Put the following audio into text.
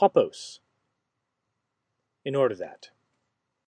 Hoppos, in order that.